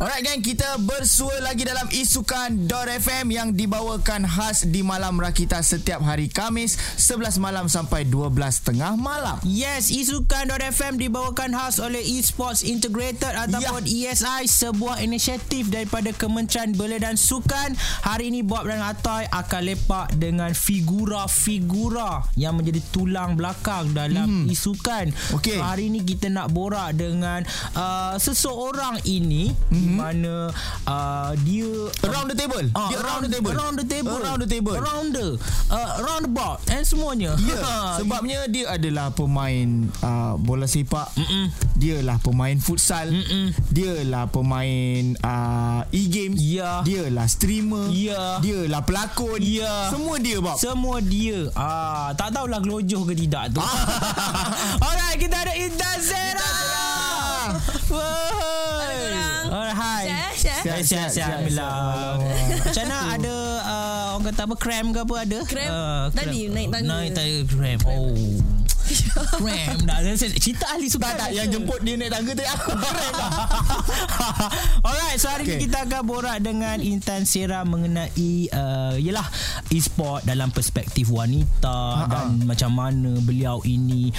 Alright gang, kita bersua lagi dalam isukan.fm yang dibawakan khas di malam rakita setiap hari Khamis 11 malam sampai 12.30 malam. Yes, isukan.fm dibawakan khas oleh Esports Integrated ataupun ESI, sebuah inisiatif daripada Kementerian Belia dan Sukan. Hari ini Bob dan Atoy akan lepak dengan figura-figura yang menjadi tulang belakang dalam isukan. Okay. So, hari ini kita nak borak dengan seseorang ini di mana dia around the table, dia around the table, round the board and semuanya. Sebabnya dia adalah pemain bola sepak, dia lah pemain futsal, dia lah pemain e-games, dia lah streamer, dia lah pelakon, semua dia Bob, semua dia. Tak tahulah gelojoh ke tidak tu. Alright, kita ada Ida Zera. Siap. Macam mana ada orang kata apa, krem ke apa ada? Krem tadi naik tangga. Naik tangga krem. Oh. Krem dah. Cerita ahli sukan tak yang jemput dia naik tangga tadi aku krem dah. Alright, so hari ni kita akan borak dengan Intan Syera mengenai ialah e-sport dalam perspektif wanita dan macam mana beliau ini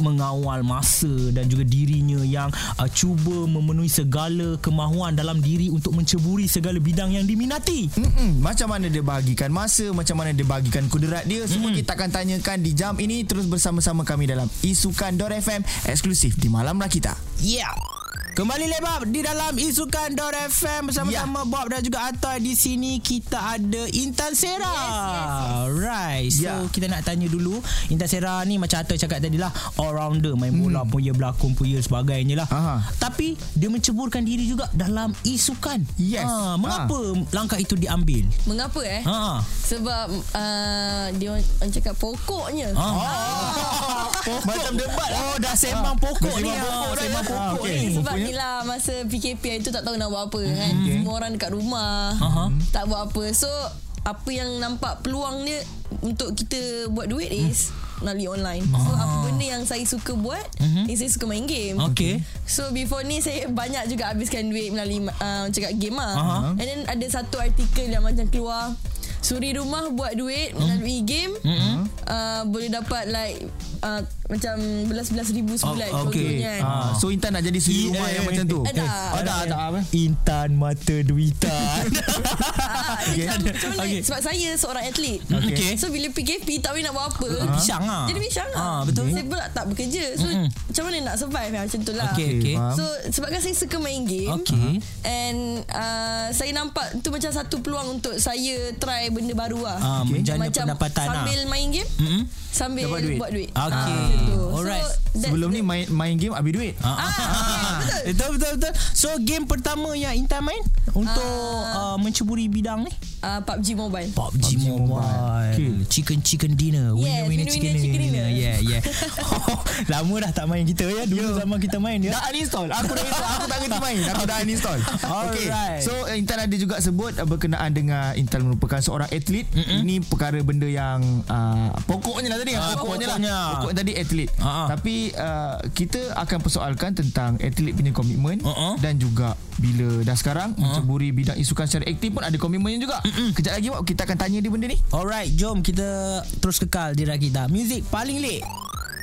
mengawal masa dan juga dirinya yang cuba memenuhi segala kemahuan dalam diri untuk menceburi segala bidang yang diminati. Macam mana dia bahagikan masa, macam mana dia bahagikan kudarat dia, semua kita akan tanyakan di jam ini. Terus bersama-sama kami dalam isukan.fm eksklusif di Malam Rakita. Yeah. Kembali lebar di dalam isukan.fm bersama-sama Bob dan juga Atoy. Di sini kita ada Intan Syera. Alright. So kita nak tanya dulu, Intan Syera ni macam Atoy cakap tadi lah, all-rounder, main bola punya, berlakon punya, sebagainya lah. Tapi dia menceburkan diri juga dalam isukan. Mengapa langkah itu diambil? Mengapa sebab dia orang cakap pokoknya. Pokok. Macam debat. Oh, dah sembang pokok ni. Sebab inilah masa PKPI tu tak tahu nak buat apa kan. Semua orang dekat rumah, tak buat apa. So apa yang nampak peluang dia untuk kita buat duit is melalui online. So apa benda yang saya suka buat, saya suka main game. So before ni saya banyak juga habiskan duit melalui cakap game lah. And then ada satu artikel yang macam keluar, suri rumah buat duit melalui game, boleh dapat like macam belas-belas ribu sebulan. So Intan nak jadi suri rumah yang macam tu. Ada. Intan mata duita. Sebab saya seorang atlet. So bila PKP tak boleh nak buat apa, jadi pisang lah. Saya pula tak bekerja. So macam mana nak survive macam tu lah. So sebabkan saya suka main game, and saya nampak tu macam satu peluang untuk saya try benda baru lah. Macam sambil main game, sambil buat duit. Alright. So, sebelum ni main game habis duit. Betul. So game pertama yang Intan main untuk menceburi bidang ni PUBG Mobile. Okay. Chicken dinner. Winner chicken dinner. Yeah. Lama dah tak main kita ya. Dulu zaman kita main ya. Dah uninstall. Aku tak kerti main. Aku dah uninstall. Okay. So Intan ada juga sebut berkenaan dengan Intan merupakan seorang atlet. Ini perkara benda yang pokoknya lah tadi. Pokok tadi atlet. Tapi kita akan persoalkan tentang atlet punya komitmen dan juga bila dah sekarang menceburi bidang isukan secara aktif pun ada komitmennya juga. Kejap lagi Wak, kita akan tanya dia benda ni. Alright, jom kita terus kekal di Rakita. Muzik paling lit.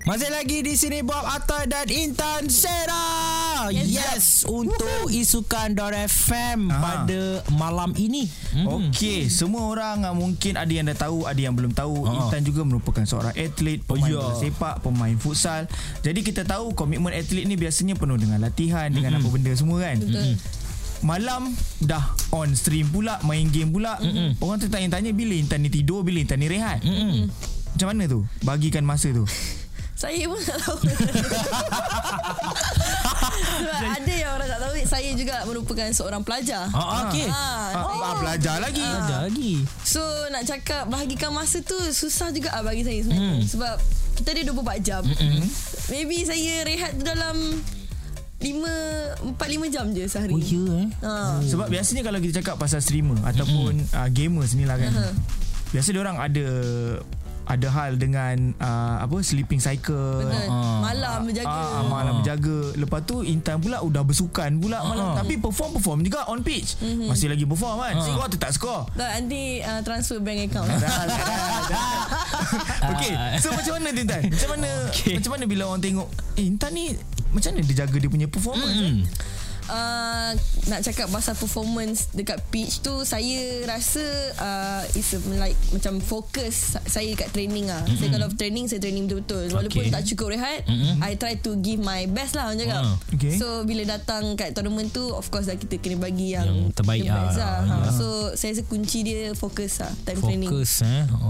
Masih lagi di sini Bob, Atta dan Intan Syera. Yes, untuk isukan.fm pada malam ini. Okey, semua orang mungkin ada yang dah tahu, ada yang belum tahu. Intan juga merupakan seorang atlet, pemain bola sepak, pemain futsal. Jadi kita tahu komitmen atlet ni biasanya penuh dengan latihan, dengan apa benda semua kan. Malam dah on stream pula, main game pula. Orang tu tanya-tanya bila Intan ni tidur, bila Intan ni rehat. Macam mana tu bagikan masa tu? Saya pun tak tahu. Sebab ada yang orang tak tahu, saya juga merupakan seorang pelajar. Pelajar lagi. So nak cakap bahagikan masa tu susah juga bagi saya sebenarnya. Sebab kita ada 24 jam. Maybe saya rehat tu dalam 4-5 jam je sehari. Sebab biasanya kalau kita cakap pasal streamer ataupun gamers ni lah kan, biasa dia orang ada ada hal dengan sleeping cycle. Malam berjaga. Malam berjaga. Lepas tu Intan pula udah bersukan pula malam, tapi perform juga on pitch. Masih lagi perform kan. Skor atau tak skor? Nanti transfer bank account. Okey, so macam mana Intan? Macam mana bila orang tengok Intan ni, macam mana dia jaga dia punya performance? Nak cakap pasal performance dekat pitch tu, saya rasa macam fokus saya dekat training lah. Saya kalau training, saya training betul-betul. Walaupun tak cukup rehat, I try to give my best lah orang cakap. So bila datang kat tournament tu, of course lah kita kena bagi yang terbaik lah. So saya rasa kunci dia fokus lah time training.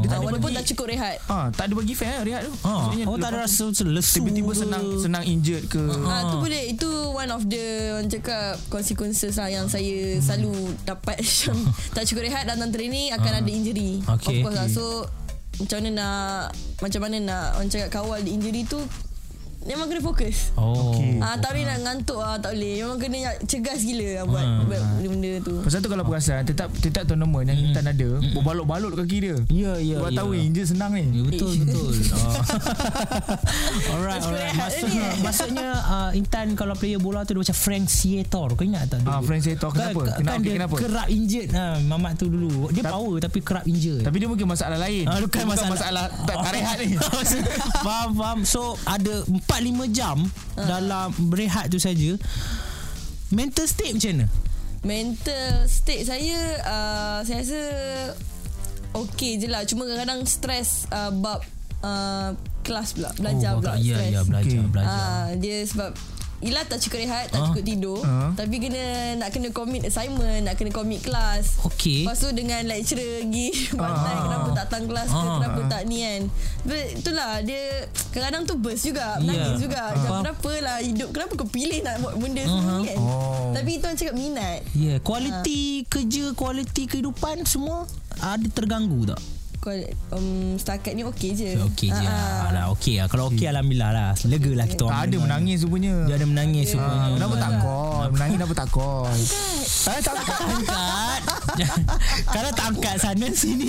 Walaupun tak cukup rehat, tak ada bagi fair rehat tu. Oh, tak ada rasa lesu, tiba-tiba senang injured ke. Tu boleh. Itu one of the orang cakap consequences lah yang saya selalu dapat. Tak cukup rehat dalam training akan ada injury. Of course lah. So macam mana nak orang cakap kawal injury tu, memang kena fokus. Tak boleh nak ngantuk lah, tak boleh. Memang kena cegas gila lah buat benda tu. Pasal tu kalau perasan tetap tournament yang Intan ada, berbalut-balut kaki dia. Ya. Buat tahu injil senang ni. Betul. Alright. Maksudnya Intan kalau player bola tu dia macam Frank Sietor. Kau ingat tak? Frank Sietor kenapa? Kenapa? Dia kerap injil. Mamat tu dulu dia power tapi kerap injil. Tapi dia mungkin masalah lain. Bukan masalah tak rehat ni. Faham. So ada 4-5 jam dalam berehat tu saja. Mental state macam mana? Mental state saya, saya rasa okey je lah. Cuma kadang-kadang stres bab kelas pula. Belajar pula stres. Ya, belajar. Dia sebab ialah tak cukup rehat, tak cukup tidur, tapi kena commit assignment, nak kena commit kelas. Lepas tu dengan lecturer lagi pantai, kenapa tak datang kelas ke, kenapa tak ni kan. Itulah dia kadang-kadang tu burst juga, menangis juga. Kenapa lah hidup, kenapa kau pilih nak buat benda sendiri kan. Tapi itu orang cakap minat. Kualiti kerja, kualiti kehidupan semua ada terganggu tak? Setakat ni okey je. Okey je. Kalau okey alhamdulillah lah. Lega lah kita orang. Tak ada menangis rupanya. Dia ada menangis rupanya. Kenapa tak call? Menangis kenapa tak call? Tak angkat. Kalau tak angkat sana sini.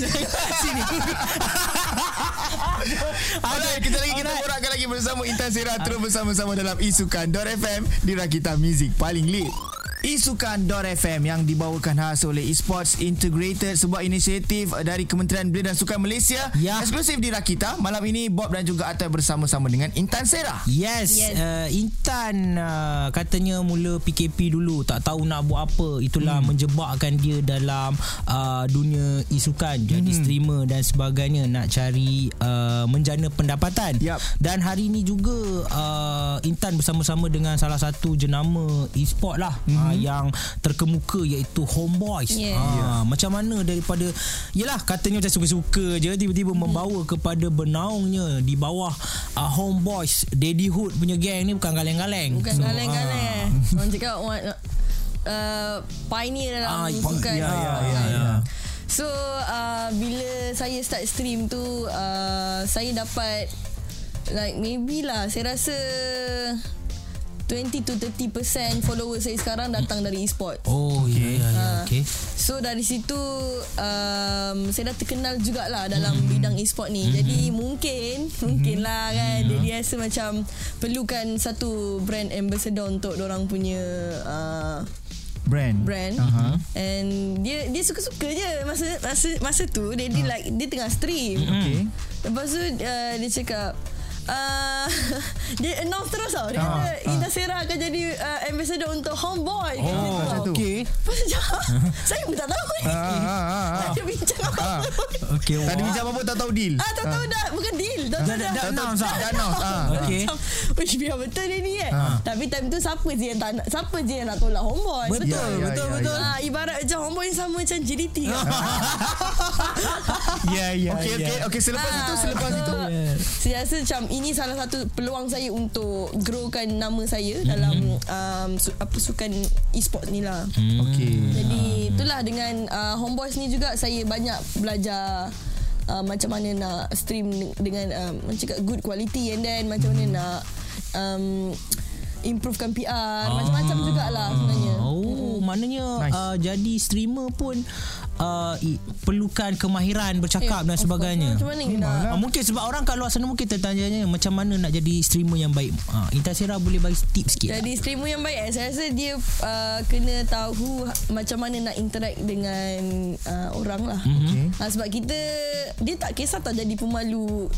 Kita lagi kita borakkan lagi bersama Intan Syera. Terus bersama-sama dalam isukan.fm di Rakita Music paling lit. Isukan.fm yang dibawakan khas oleh Esports Integrated, sebuah inisiatif dari Kementerian Belia dan Sukan Malaysia, eksklusif di Rakita. Malam ini Bob dan juga Atai bersama-sama dengan Intan Syera. Yes. Intan katanya mula PKP dulu, tak tahu nak buat apa. Itulah menjebakkan dia dalam dunia isukan, jadi streamer dan sebagainya, nak cari menjana pendapatan. Dan hari ini juga Intan bersama-sama dengan salah satu jenama e-sport lah yang terkemuka, iaitu Homeboys. Macam mana daripada, yelah katanya macam suka-suka je, tiba-tiba membawa kepada bernaungnya di bawah Homeboys. Daddyhood punya geng ni bukan galeng-galeng. Orang cakap pioneer dalam sukan. So bila saya start stream tu, saya dapat like maybe lah saya rasa 20 to 30% follower saya sekarang datang dari e-sports. So dari situ saya dah terkenal jugalah dalam bidang e-sport ni. Jadi mungkinlah kan dia rasa macam perlukan satu brand ambassador untuk dorang punya brand. And dia suka-suka je masa tu dia like dia tengah stream. Lepas tu dia cakap dia announce terus tau. Dia kata Ida Zera akan jadi ambassador untuk Homeboy. Saya pun tak tahu ni. Tak ada bincang apa-apa. Tak ada bincang apa-apa, tak tahu deal. Tak tahu dah. Bukan deal, dah announce. Which biar betul dia ni kan. Tapi time tu siapa je yang nak tolak Homeboy. Betul. Ibarat je Homeboy sama macam JDT. Okay. Selepas itu saya rasa macam ini salah satu peluang saya untuk growkan nama saya dalam sukan e-sport ni lah. Jadi itulah dengan Homeboys ni juga saya banyak belajar macam mana nak stream dengan macam good quality, and then macam mana nak improvekan PR, macam-macam jugalah sebenarnya. Maknanya jadi streamer pun perlukan kemahiran bercakap dan sebagainya. Mungkin sebab orang kat luar sana mungkin tertanya-tanya macam mana nak jadi streamer yang baik. Intan Syera boleh bagi tips sikit. Jadi streamer yang baik, saya rasa dia kena tahu macam mana nak interact dengan orang lah. Sebab kita, dia tak kisah tau jadi pemalu.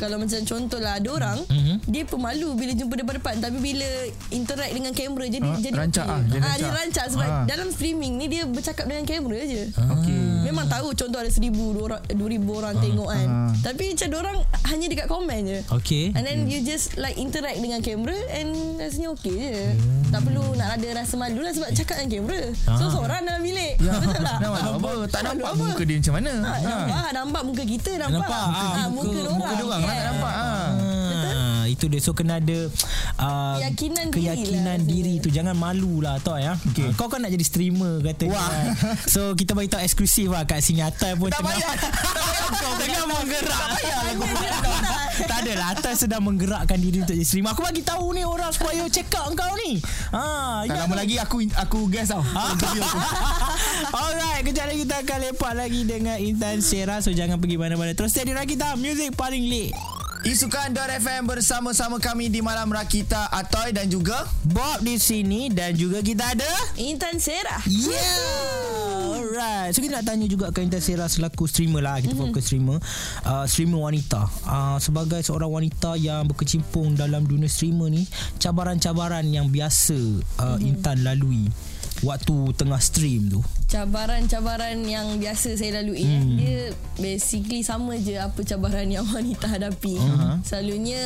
Kalau macam contohlah ada orang, dia pemalu bila jumpa depan-depan, tapi bila interact dengan kamera jadi rancak. Dia rancak sebab dalam streaming ni dia bercakap dengan kamera je. Memang tahu contoh ada 1,000, 2,000 orang tengok kan. Tapi macam orang hanya dekat komen je. And then you just like interact dengan kamera and rasanya okey je. Tak perlu nak ada rasa malu lah sebab cakap dengan kamera. So seorang dalam bilik. Betul tak? Tak nampak apa muka dia macam mana. Nampak muka kita, muka orang tak nampak. Itu dia, so kena ada keyakinan diri tu. Jangan malu lah tau ya. Kau kan nak jadi streamer kata dia. So kita bagi tahu eksklusif lah kat sini. Atai pun tengah menggerak. Tak adalah, Atai sedang menggerakkan diri untuk jadi streamer. Aku bagi tahu ni orang supaya check out kau ni. Tak lama lagi aku guess tau. Alright, kejap lagi kita akan lepak lagi dengan Intan Syera. So jangan pergi mana-mana, terus stay di Rakita, music paling lit. Isukan.fm bersama-sama kami di Malam Rakita, Atoy dan juga Bob di sini, dan juga kita ada Intan Syera. Yeah. Alright. So kita nak tanya juga ke Intan Syera selaku streamer lah. Kita fokus streamer. Streamer wanita. Sebagai seorang wanita yang berkecimpung dalam dunia streamer ni, cabaran-cabaran yang biasa Intan lalui waktu tengah stream tu. Cabaran-cabaran yang biasa saya lalui, dia basically sama je apa cabaran yang wanita hadapi. Selalunya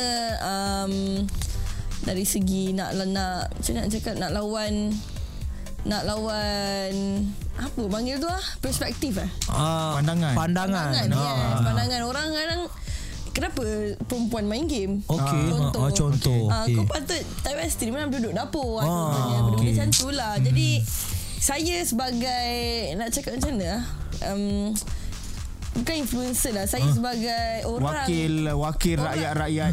dari segi nak nak lawan apa panggil tu perspektif pandangan. Yes, pandangan orang kadang. Kenapa perempuan main game? Contoh. Kau patut time stream memang duduk dapur. Benda macam tu lah. Jadi saya sebagai, nak cakap macam mana, bukan influencer lah. Saya sebagai orang Wakil orang, rakyat-rakyat.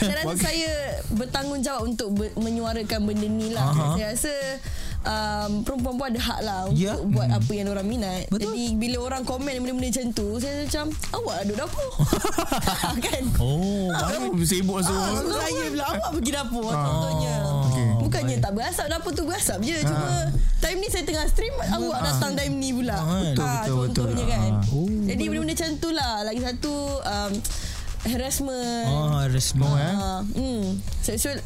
Saya rasa saya bertanggungjawab untuk menyuarakan benda ni lah. Saya rasa perempuan pun ada hak lah untuk buat apa yang orang minat. Betul. Jadi bila orang komen benda-benda macam tu, saya macam awak duduk dapur. Kan? Sibuk semua. Saya pula awak pergi dapur contohnya. Bukannya tak berasap, dapur tu berasap je. Cuma time ni saya tengah stream, awak datang time ni pula. Betul. Kan? Jadi benda-benda macam tu lah. Lagi satu, harassment.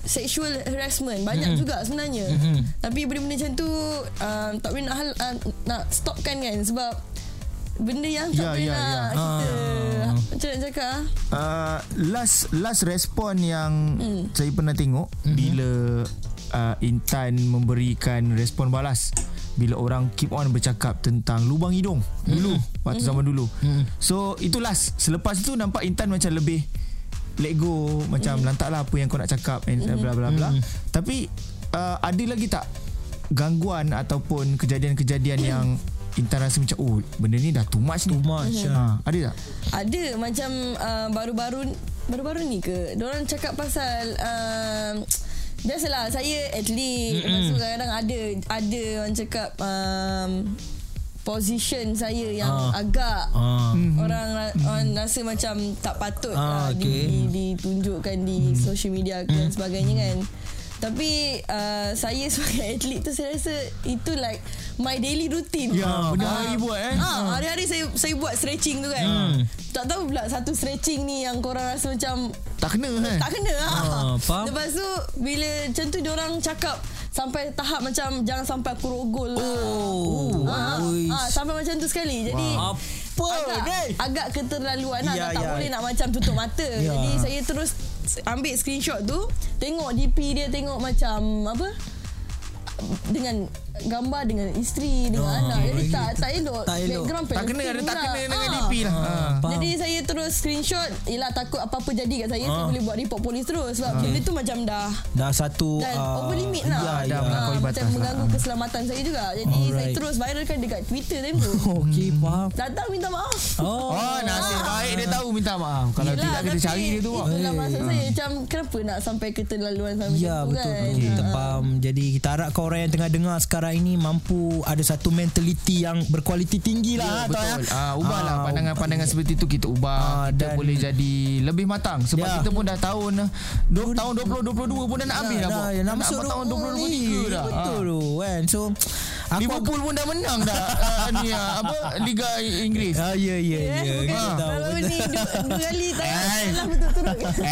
Sexual harassment banyak juga sebenarnya. Tapi benda-benda macam tu tak boleh nak stopkan kan, sebab benda yang tak boleh nak kita macam nak cakap. Last respon yang saya pernah tengok bila Intan memberikan respon balas bila orang keep on bercakap tentang lubang hidung dulu, waktu zaman dulu. So itu last. Selepas tu nampak Intan macam lebih let go, macam lantaklah apa yang kau nak cakap and bla bla bla. Tapi ada lagi tak gangguan ataupun kejadian-kejadian yang Intan rasa macam benda ni dah too much. Ada tak? Ada macam baru-baru ni ke, diorang cakap pasal biasalah saya atlet, maksud kadang-kadang ada orang cakap position saya yang agak orang rasa macam tak patut ditunjukkan di social media dan sebagainya kan. Tapi saya sebagai atlet tu saya rasa itu like my daily routine. Hari buat hari-hari saya buat stretching tu kan. Tak tahu pula satu stretching ni yang korang rasa macam tak kena. Lepas tu bila macam tu diorang cakap sampai tahap macam jangan sampai aku rogol sampai macam tu sekali. Jadi agak keterlaluan lah. Tak boleh nak macam tutup mata. Jadi saya terus ambil screenshot tu, tengok DP dia, tengok macam apa, dengan gambar dengan isteri, dengan anak. Jadi tak elok. Tak kena dengan DP lah. Jadi saya terus screenshot. Yelah, takut apa-apa jadi kat saya, saya boleh buat report polis terus. Sebab benda tu macam dah satu dan over limit lah. Macam mengganggu keselamatan saya juga. Jadi saya terus viralkan dekat Twitter time tu. Faham. Datang minta maaf. Nasib baik dia tahu minta maaf. Kalau tidak kena cari dia tu. Itulah maksud saya, macam kenapa nak sampai keterlaluan sampai tu kan. Kita faham. Jadi kita harap korang yang tengah dengar sekarang Zera ini mampu ada satu mentaliti yang berkualiti tinggi lah. Ya, betul. Ya? Ubahlah pandangan-pandangan seperti itu kita ubah. Kita boleh jadi lebih matang sebab kita pun dah tahun 2022 pun dah nak habis dah. Nak masuk tahun 2023 dah. Betul tu kan. So Liverpool pun dah menang dah ni apa Liga Inggeris. Ya. Kalau ni dua kali tak salah betul-betul.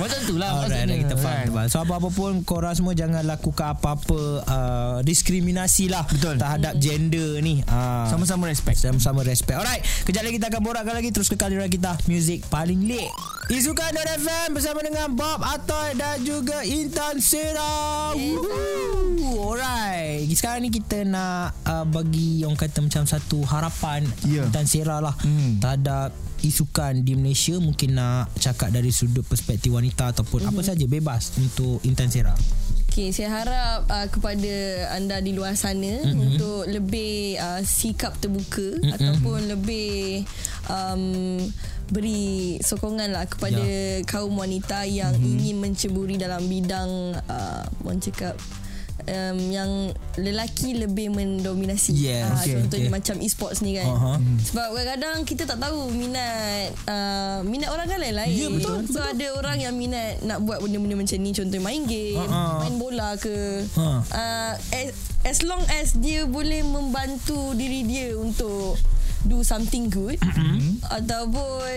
Macam itulah maksudnya kita faham. So apa-apa pun korang semua jangan lakukan apa-apa diskriminasi lah terhadap gender ni. Sama-sama respect. Alright, kejap lagi kita akan borakkan lagi. Terus ke kaliran kita Music Paling Lit Isukan.fm bersama dengan Bob Atoy dan juga Intan Syera. Alright, sekarang ni kita nak bagi yang kata macam satu harapan Intan Syera lah terhadap isukan di Malaysia. Mungkin nak cakap dari sudut perspektif wanita ataupun apa saja, bebas untuk Intan Syera. Okay, saya harap kepada anda di luar sana untuk lebih sikap terbuka ataupun lebih beri sokonganlah kepada kaum wanita yang ingin menceburi dalam bidang yang lelaki lebih mendominasi. Contohnya macam esports ni kan. Sebab kadang-kadang kita tak tahu minat orang kan lain-lain. So ada orang yang minat nak buat benda-benda macam ni, contohnya main game, main bola ke. As long as dia boleh membantu diri dia untuk do something good ataupun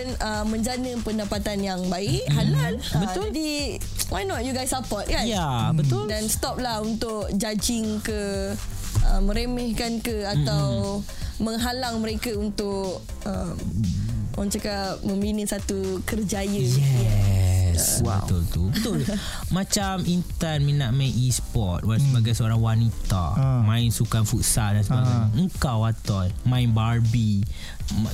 menjana pendapatan yang baik, halal. Jadi why not you guys support kan? Betul. Dan stop lah untuk judging ke, meremehkan ke, atau menghalang mereka untuk orang cakap membina satu kerjaya. Betul tu. Betul. Macam Intan minat main e-sport sebagai seorang wanita, main sukan futsal dan sebagainya. Engkau Atoy main Barbie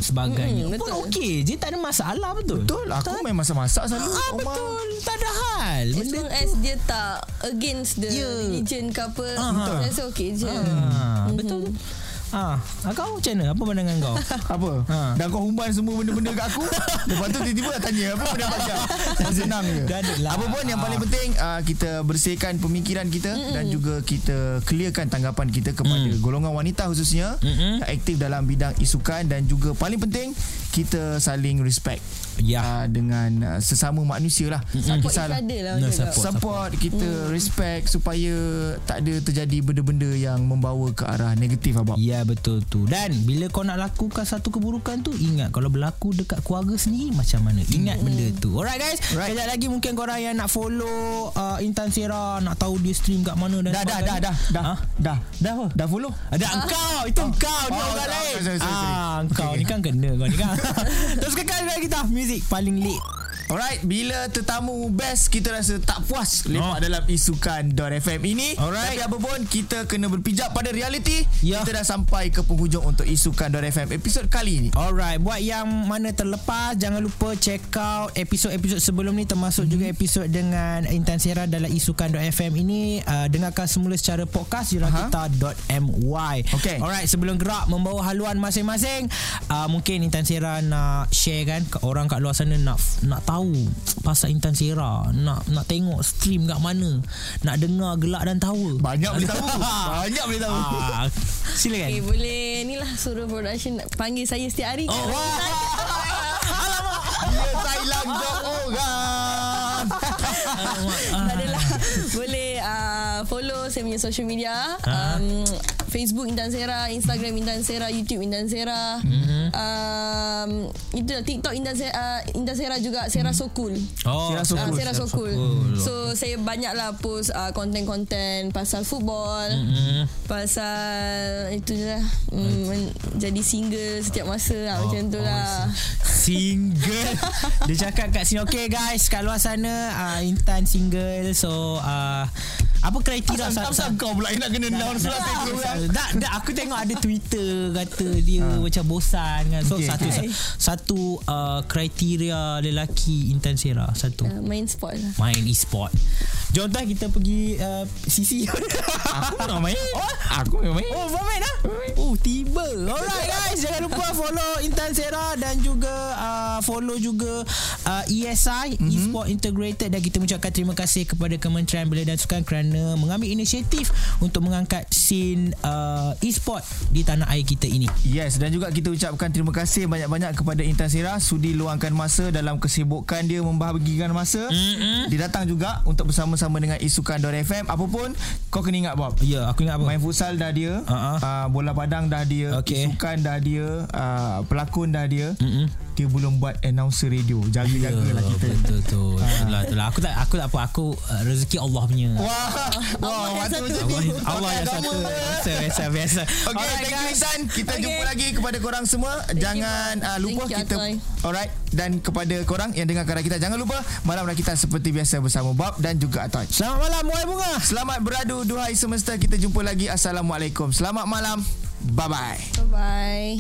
sebagainya pun okey je, tak ada masalah. Betul. Aku main masak-masak selalu. Betul. Tak ada hal. As long as dia tak against the religion ke apa, rasa okey je. Betul. Kau macam mana? Apa pandangan kau? Apa? Dah kau humban semua benda-benda kat aku. Lepas tu tiba-tiba dah tanya apa pendapat kau. Senang je. Apa pun yang paling penting kita bersihkan pemikiran kita dan juga kita clearkan tanggapan kita kepada golongan wanita khususnya yang aktif dalam bidang isukan, dan juga paling penting kita saling respect dengan sesama manusia lah. Support kita, respect, supaya tak ada terjadi benda-benda yang membawa ke arah negatif. Betul tu. Dan bila kau nak lakukan satu keburukan tu, ingat kalau berlaku dekat keluarga sendiri macam mana, ingat benda tu. Alright guys, kejap lagi mungkin korang yang nak follow Intan Syera, nak tahu dia stream kat mana dan dah follow. Ada engkau. Itu engkau. Dia orang lain. Engkau ni kan kena kau ni kan. Terus kekal kita Music Paling Lit. Alright, bila tetamu best kita rasa tak puas lepak dalam isukan.fm ini. Alright. Tapi apa pun kita kena berpijak pada realiti. Kita dah sampai ke penghujung untuk isukan.fm episod kali ini. Alright, buat yang mana terlepas, jangan lupa check out episod-episod sebelum ni, termasuk juga episod dengan Intan Syera dalam isukan.fm ini. Dengarkan semula secara podcast jurakita.my. Okay. Alright, sebelum gerak membawa haluan masing-masing, mungkin Intan Syera nak share kan, orang kat luar sana nak tahu pasal Intan Syera, nak tengok stream kat mana, nak dengar gelak dan tawa. Banyak boleh tahu. Silakan. Okay, boleh ni lah suruh production panggil saya setiap hari. Alamak. Dia Thailand orang. Adalah boleh follow saya punya social media. Facebook Intan Syera, Instagram Intan Syera, YouTube Intan Syera. Itu TikTok Intan Syera juga, Syera So Cool. Syera So Cool. So saya banyaklah post konten-konten pasal football, pasal itulah jadi single setiap masa lah, macam itulah. Single. Dia cakap kat sini. Okay guys, kat luar sana Intan single. So apa kriteria asal kau pula nak kena down surat saya. Tak, aku tengok ada Twitter kata dia macam bosan kan. So satu kriteria lelaki Intan Syera satu, main sport lah. Main e-sport. Contoh kita pergi CC. Aku nak main. Aku memang main. Main lah. Tiba. Alright guys, jangan lupa follow Intan Syera dan juga follow juga ESI, Esports Integrated, dan kita mengucapkan terima kasih kepada Kementerian Belia dan Sukan kerana mengambil inisiatif untuk mengangkat scene e-sport di tanah air kita ini. Yes, dan juga kita ucapkan terima kasih banyak-banyak kepada Intan Syera sudi luangkan masa dalam kesibukan dia membahagikan masa. Dia datang juga untuk bersama-sama dengan isukan.fm. Apa pun kau kena ingat, Bob. Ya, aku ingat apa? Main futsal dah dia, bola padang dah dia, isukan dah dia, pelakon dah dia. Dia belum buat announcer radio. Jaga-jagalah kita. Betul. Itulah. Aku tak apa. Aku rezeki Allah punya. Wah, Allah yang satu. Biasa. Okay, thank you Intan. Kita jumpa lagi kepada korang semua. Jangan lupa kita. Alright. Dan kepada korang yang dengarkan kita, jangan lupa malam rakitan seperti biasa bersama Bob dan juga Atoy. Selamat malam, wahai bunga. Selamat beradu, duhai semesta. Kita jumpa lagi. Assalamualaikum. Selamat malam. Bye-bye. Bye-bye.